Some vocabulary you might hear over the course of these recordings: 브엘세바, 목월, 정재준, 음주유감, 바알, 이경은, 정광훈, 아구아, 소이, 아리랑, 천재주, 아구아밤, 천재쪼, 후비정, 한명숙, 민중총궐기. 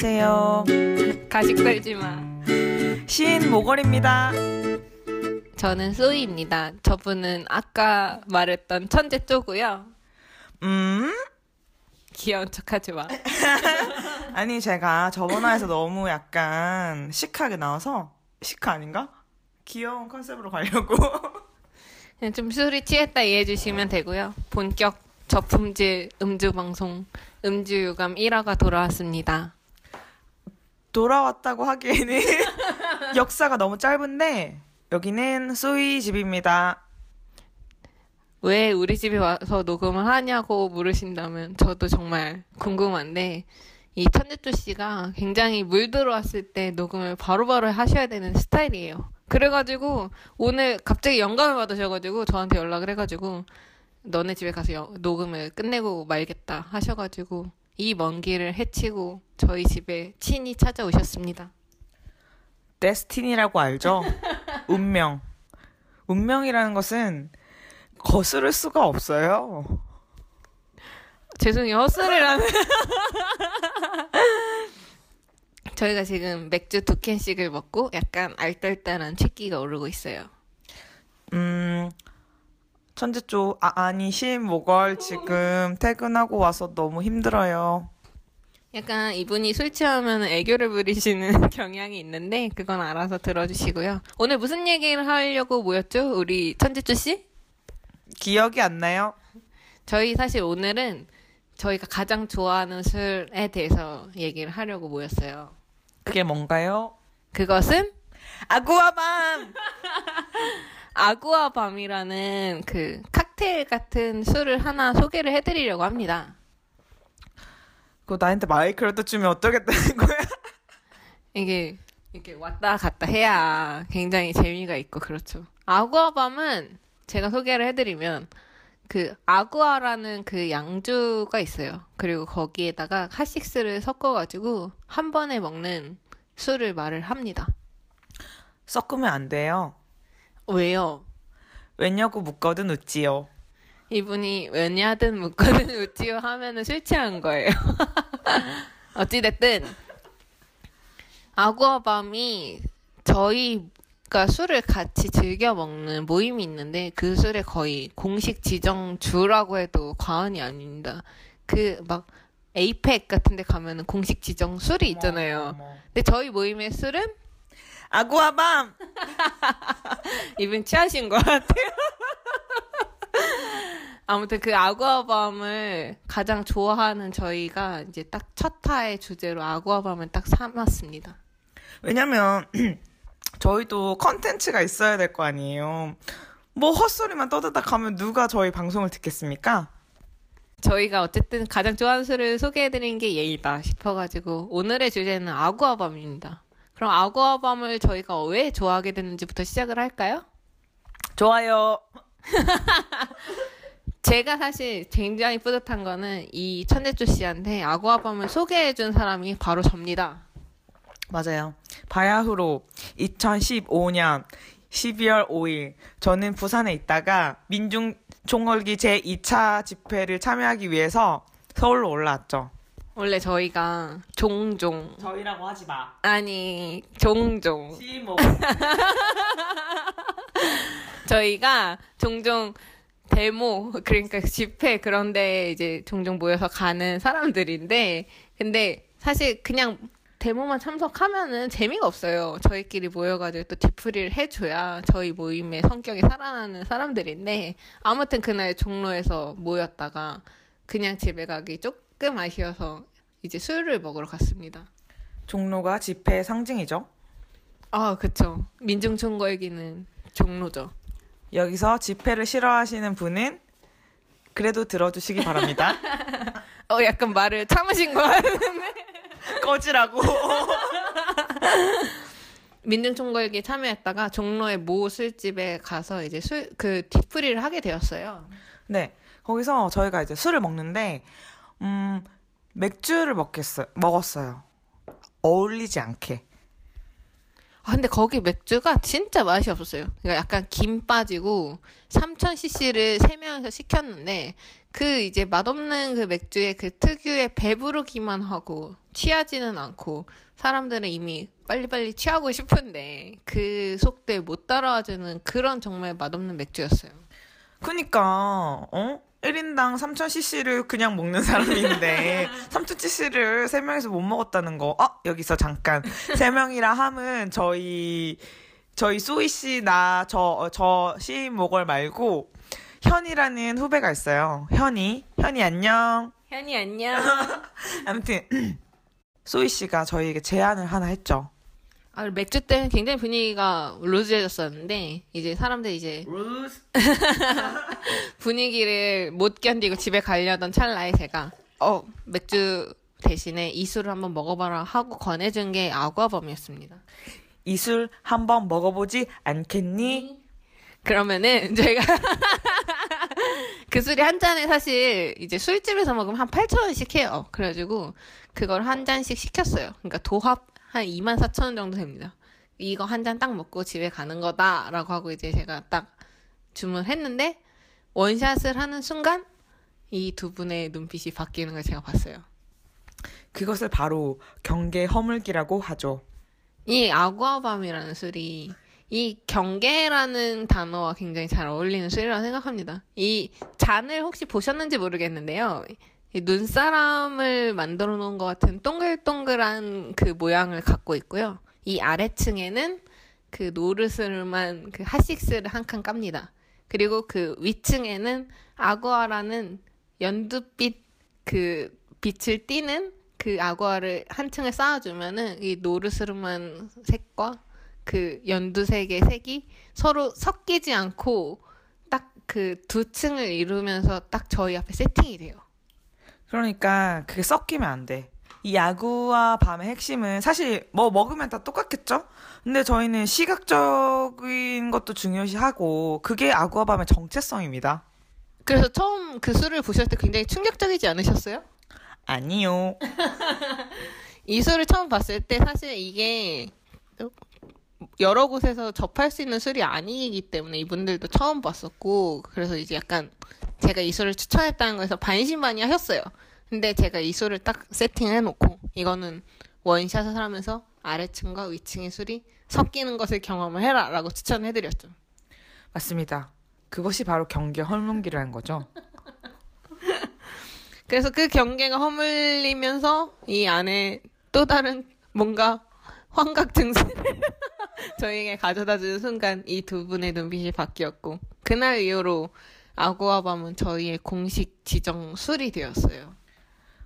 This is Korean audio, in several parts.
안녕하세요. 가식 떨지마. 시인 목월입니다. 저는 소이입니다. 저분은 아까 말했던 천재쪼고요. 귀여운 척하지 마. 아니 제가 저번 화에서 너무 약간 시크하게 나와서 시크 아닌가? 귀여운 컨셉으로 가려고. 그냥 좀 술이 취했다 이해해 주시면 되고요. 본격 저품질 음주방송 음주유감 1화가 돌아왔습니다. 돌아왔다고 하기에는 역사가 너무 짧은데 여기는 소이 집입니다. 왜 우리 집에 와서 녹음을 하냐고 물으신다면 저도 정말 궁금한데 이 천재쪼 씨가 굉장히 물 들어왔을 때 녹음을 바로바로 하셔야 되는 스타일이에요. 그래가지고 오늘 갑자기 영감을 받으셔가지고 저한테 연락을 해가지고 너네 집에 가서 녹음을 끝내고 말겠다 하셔가지고 이 먼 길을 헤치고 저희 집에 친히 찾아오셨습니다. 데스티니라고 알죠? 운명. 운명이라는 것은 거스를 수가 없어요. 죄송해요. 헛소리라면. 저희가 지금 맥주 2캔씩을 먹고 약간 알딸딸한 취기가 오르고 있어요. 천재쪼, 아니 시인 목월 지금 퇴근하고 와서 너무 힘들어요. 약간 이분이 술 취하면 애교를 부리시는 경향이 있는데 그건 알아서 들어주시고요. 오늘 무슨 얘기를 하려고 모였죠? 우리 천재쪼 씨? 기억이 안 나요? 저희 사실 오늘은 저희가 가장 좋아하는 술에 대해서 얘기를 하려고 모였어요. 그게 뭔가요? 그것은? 아구아밤! 아구아밤이라는 그 칵테일 같은 술을 하나 소개를 해드리려고 합니다. 그거 나한테 마이크를 또 주면 어쩌겠다는 거야? 이게 이렇게 왔다 갔다 해야 굉장히 재미가 있고 그렇죠. 아구아밤은 제가 소개를 해드리면 그 아구아라는 그 양주가 있어요. 그리고 거기에다가 핫식스를 섞어가지고 한 번에 먹는 술을 말을 합니다. 섞으면 안 돼요. 왜요? 왜냐고 묻거든 웃지요. 이분이 왜냐든 묻거든 웃지요 하면은 술 취한 거예요. 어찌됐든 아구아밤이 저희가 술을 같이 즐겨 먹는 모임이 있는데 그 술에 거의 공식 지정 주라고 해도 과언이 아닙니다. 그 막 에이펙 같은 데 가면은 공식 지정 술이 있잖아요. 근데 저희 모임의 술은 아구아밤! 이분 취하신 것 같아요. 아무튼 그 아구아밤을 가장 좋아하는 저희가 이제 딱 첫 화의 주제로 아구아밤을 딱 삼았습니다. 왜냐면 저희도 컨텐츠가 있어야 될 거 아니에요. 뭐 헛소리만 떠들다 가면 누가 저희 방송을 듣겠습니까? 저희가 어쨌든 가장 좋아하는 술을 소개해드린 게 예의다 싶어가지고 오늘의 주제는 아구아밤입니다. 그럼 아구아밤을 저희가 왜 좋아하게 됐는지부터 시작을 할까요? 좋아요. 제가 사실 굉장히 뿌듯한 거는 이 천재쪼 씨한테 아구아밤을 소개해준 사람이 바로 접니다. 맞아요. 바야흐로 2015년 12월 5일 저는 부산에 있다가 민중총궐기 제2차 집회를 참여하기 위해서 서울로 올라왔죠. 원래 저희가 종종 저희라고 하지 마. 아니 종종 시모 저희가 종종 데모 그러니까 집회 그런 데 이제 종종 모여서 가는 사람들인데 근데 사실 그냥 데모만 참석하면은 재미가 없어요. 저희끼리 모여가지고 또 뒤풀이를 해줘야 저희 모임의 성격이 살아나는 사람들인데 아무튼 그날 종로에서 모였다가 그냥 집에 가기 조금 아쉬워서 이제 술을 먹으러 갔습니다. 종로가 집회의 상징이죠? 아, 그쵸. 민중총궐기는 종로죠. 여기서 집회를 싫어하시는 분은 그래도 들어주시기 바랍니다. 약간 말을 참으신 거 같은데. 꺼지라고. 민중총궐기에 참여했다가 종로의 모 술집에 가서 이제 그 뒤풀이를 하게 되었어요. 네. 거기서 저희가 이제 술을 먹는데 맥주를 먹었어요. 어울리지 않게. 아, 근데 거기 맥주가 진짜 맛이 없었어요. 그러니까 약간 김 빠지고 3000cc를 3명이서 시켰는데 그 이제 맛없는 그 맥주의 그 특유의 배부르기만 하고 취하지는 않고 사람들은 이미 빨리빨리 취하고 싶은데 그 속도에 못 따라와주는 그런 정말 맛없는 맥주였어요. 그니까 1인당 3,000cc를 그냥 먹는 사람인데 3,000cc를 3명이서 못 먹었다는 거. 여기서 잠깐 3명이라 함은 저희 소이 씨, 나, 저 시인 목월 말고 현이라는 후배가 있어요. 현희 안녕. 현희 안녕. 아무튼 소이 씨가 저희에게 제안을 하나 했죠. 맥주 때문에 굉장히 분위기가 루즈해졌었는데 이제 사람들이 이제 루즈 분위기를 못 견디고 집에 가려던 찰나에 제가 맥주 대신에 이술을 한번 먹어봐라 하고 권해준 게 아구아밤이었습니다. 이술 한번 먹어보지 않겠니? 그러면은 저희가 그 술이 한 잔에 사실 이제 술집에서 먹으면 한 8,000원씩 해요. 그래가지고 그걸 한 잔씩 시켰어요. 그러니까 도합 한 24,000원 정도 됩니다. 이거 한 잔 딱 먹고 집에 가는 거다라고 하고 이제 제가 딱 주문했는데 원샷을 하는 순간 이 두 분의 눈빛이 바뀌는 걸 제가 봤어요. 그것을 바로 경계 허물기라고 하죠. 이 아구아밤이라는 술이 이 경계라는 단어와 굉장히 잘 어울리는 술이라고 생각합니다. 이 잔을 혹시 보셨는지 모르겠는데요. 이 눈사람을 만들어 놓은 것 같은 동글동글한 그 모양을 갖고 있고요. 이 아래층에는 그 노르스름한 그 핫식스를 한 칸 깝니다. 그리고 그 위층에는 아구아라는 연두빛 그 빛을 띠는 그 아구아를 한 층에 쌓아주면은 이 노르스름한 색과 그 연두색의 색이 서로 섞이지 않고 딱 그 두 층을 이루면서 딱 저희 앞에 세팅이 돼요. 그러니까 그게 섞이면 안 돼. 이 아구아밤의 핵심은 사실 뭐 먹으면 다 똑같겠죠? 근데 저희는 시각적인 것도 중요시하고 그게 아구아밤의 정체성입니다. 그래서 처음 그 술을 보실 때 굉장히 충격적이지 않으셨어요? 아니요. 이 술을 처음 봤을 때 사실 이게 여러 곳에서 접할 수 있는 술이 아니기 때문에 이분들도 처음 봤었고 그래서 이제 약간 제가 이 술을 추천했다는 거에서 반신반의하셨어요. 근데 제가 이 술을 딱 세팅해놓고 이거는 원샷을 하면서 아래층과 위층의 술이 섞이는 것을 경험을 해라 라고 추천해드렸죠. 맞습니다. 그것이 바로 경계 헐문기라는 거죠. 그래서 그 경계가 허물리면서 이 안에 또 다른 뭔가 환각 증세를 저희에게 가져다주는 순간 이 두 분의 눈빛이 바뀌었고 그날 이후로 아구아밤은 저희의 공식 지정 술이 되었어요.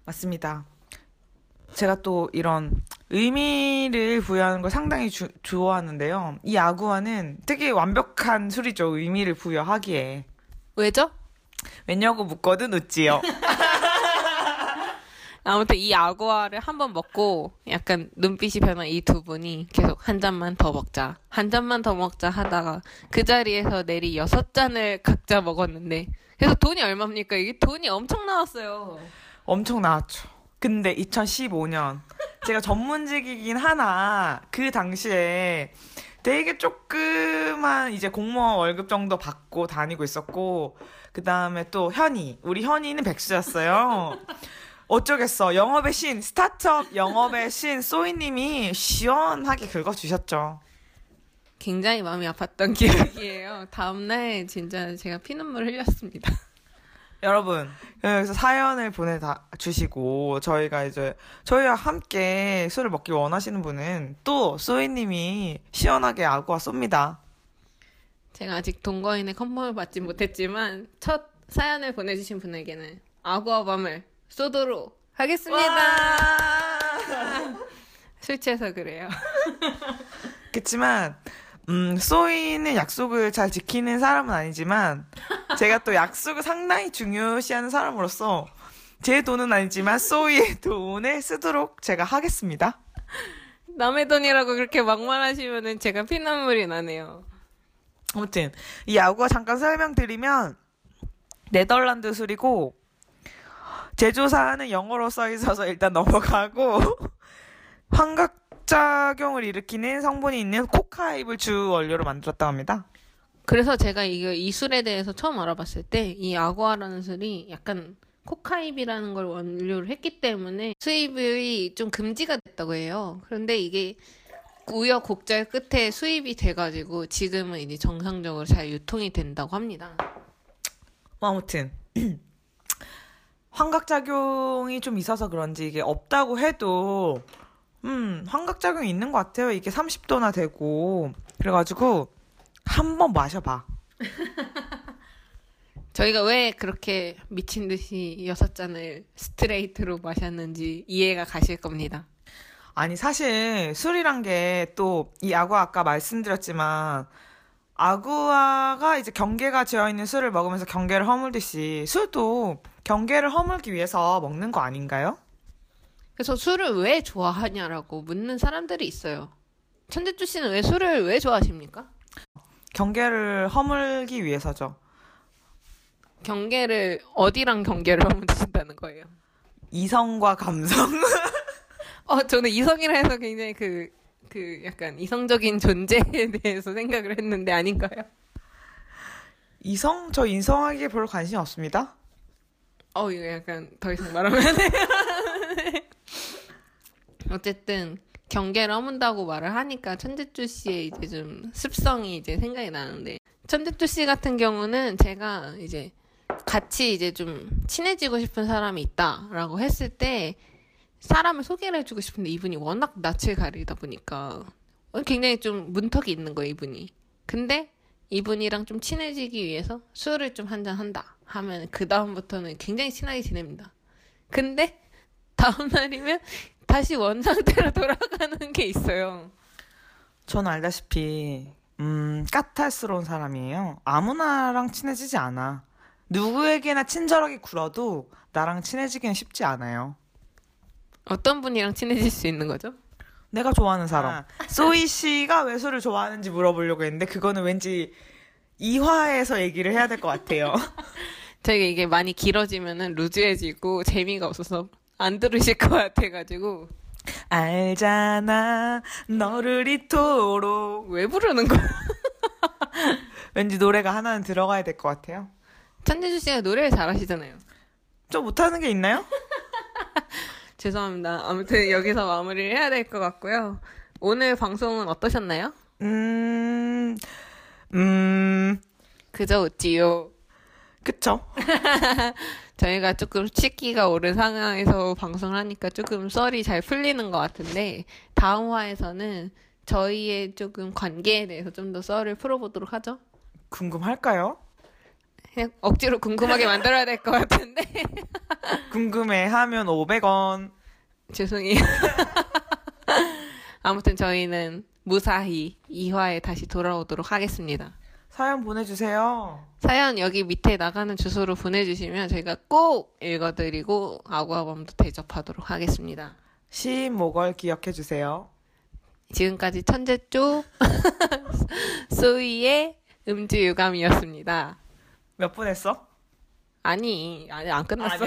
맞습니다. 제가 또 이런 의미를 부여하는 걸 상당히 좋아하는데요. 이 아구아는 되게 완벽한 술이죠. 의미를 부여하기에. 왜죠? 왜냐고 묻거든 웃지요. 아무튼 이 아구아를 한번 먹고 약간 눈빛이 변한 이 두 분이 계속 한 잔만 더 먹자 하다가 그 자리에서 내리 6잔을 각자 먹었는데 그래서 돈이 얼마입니까? 이게 돈이 엄청 나왔어요. 엄청 나왔죠. 근데 2015년 제가 전문직이긴 하나 그 당시에 되게 조그만 이제 공무원 월급 정도 받고 다니고 있었고 그 다음에 또 우리 현이는 백수였어요. 어쩌겠어. 영업의 신, 스타트업 영업의 신 소이님이 시원하게 긁어주셨죠. 굉장히 마음이 아팠던 기억이에요. 다음날 진짜 제가 피눈물 흘렸습니다. 여러분, 그래서 사연을 보내주시고 저희가 이제 저희와 함께 술을 먹기 원하시는 분은 또 소이님이 시원하게 아구아 쏩니다. 제가 아직 동거인의 컨펌을 받지 못했지만 첫 사연을 보내주신 분에게는 아구아밤을 쏘도록 하겠습니다. 술 취해서 그래요. 그렇지만 소이는 약속을 잘 지키는 사람은 아니지만 제가 또 약속을 상당히 중요시하는 사람으로서 제 돈은 아니지만 소이의 돈을 쓰도록 제가 하겠습니다. 남의 돈이라고 그렇게 막말하시면은 제가 피눈물이 나네요. 아무튼 이 야구가 잠깐 설명드리면 네덜란드 술이고 제조사는 영어로 써있어서 일단 넘어가고 환각작용을 일으키는 성분이 있는 코카잎을 주 원료로 만들었다고 합니다. 그래서 제가 이 술에 대해서 처음 알아봤을 때 이 아구아라는 술이 약간 코카잎이라는 걸 원료를 했기 때문에 수입이 좀 금지가 됐다고 해요. 그런데 이게 우여곡절 끝에 수입이 돼가지고 지금은 이제 정상적으로 잘 유통이 된다고 합니다. 아무튼 환각작용이 좀 있어서 그런지 이게 없다고 해도 환각작용이 있는 것 같아요. 이게 30도나 되고 그래가지고 한번 마셔봐. 저희가 왜 그렇게 미친 듯이 6잔을 스트레이트로 마셨는지 이해가 가실 겁니다. 아니 사실 술이란 게 또 이 아구아 아까 말씀드렸지만 아구아가 이제 경계가 지어 있는 술을 먹으면서 경계를 허물듯이 술도 경계를 허물기 위해서 먹는 거 아닌가요? 그래서 술을 왜 좋아하냐라고 묻는 사람들이 있어요. 천재주 씨는 왜 술을 왜 좋아하십니까? 경계를 허물기 위해서죠. 경계를 어디랑 경계를 허물으신다는 거예요? 이성과 감성. 저는 이성이라 해서 굉장히 그 약간 이성적인 존재에 대해서 생각을 했는데 아닌가요? 이성? 저 인성하기에 별로 관심이 없습니다. 이거 약간 더 이상 말하면 안 돼요. 어쨌든 경계를 허문다고 말을 하니까 천재쪼 씨의 이제 좀 습성이 이제 생각이 나는데 천재쪼 씨 같은 경우는 제가 이제 같이 이제 좀 친해지고 싶은 사람이 있다라고 했을 때 사람을 소개를 해주고 싶은데 이분이 워낙 낯을 가리다 보니까 굉장히 좀 문턱이 있는 거예요, 이분이. 근데 이분이랑 좀 친해지기 위해서 술을 좀 한잔 한다 하면 그 다음부터는 굉장히 친하게 지냅니다. 근데 다음 날이면 다시 원상태로 돌아가는 게 있어요. 전 알다시피 까탈스러운 사람이에요. 아무나랑 친해지지 않아. 누구에게나 친절하게 굴어도 나랑 친해지기는 쉽지 않아요. 어떤 분이랑 친해질 수 있는 거죠? 내가 좋아하는 사람. 소이 씨가 왜 술을 좋아하는지 물어보려고 했는데 그거는 왠지 2화에서 얘기를 해야 될 것 같아요. 저희가 이게 많이 길어지면은 루즈해지고 재미가 없어서 안 들으실 것 같아가지고. 알잖아 너를 이토록. 왜 부르는 거야? 왠지 노래가 하나는 들어가야 될 것 같아요. 천재주 씨가 노래를 잘하시잖아요. 저 못하는 게 있나요? 죄송합니다. 아무튼 여기서 마무리를 해야 될 것 같고요. 오늘 방송은 어떠셨나요? 그저 웃지요. 그쵸? 저희가 조금 취기가 오른 상황에서 방송을 하니까 조금 썰이 잘 풀리는 것 같은데 다음 화에서는 저희의 조금 관계에 대해서 좀 더 썰을 풀어보도록 하죠. 궁금할까요? 그냥 억지로 궁금하게 만들어야 될 것 같은데. 궁금해하면 500원. 죄송해요. 아무튼 저희는 무사히 2화에 다시 돌아오도록 하겠습니다. 사연 보내주세요. 사연 여기 밑에 나가는 주소로 보내주시면 저희가 꼭 읽어드리고 아구아밤도 대접하도록 하겠습니다. 시인 목월 기억해주세요. 지금까지 천재쪼 소이의 음주유감이었습니다. 몇 분 했어? 아니 안 끝났어.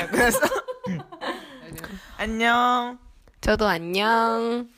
안녕. 저도 안녕.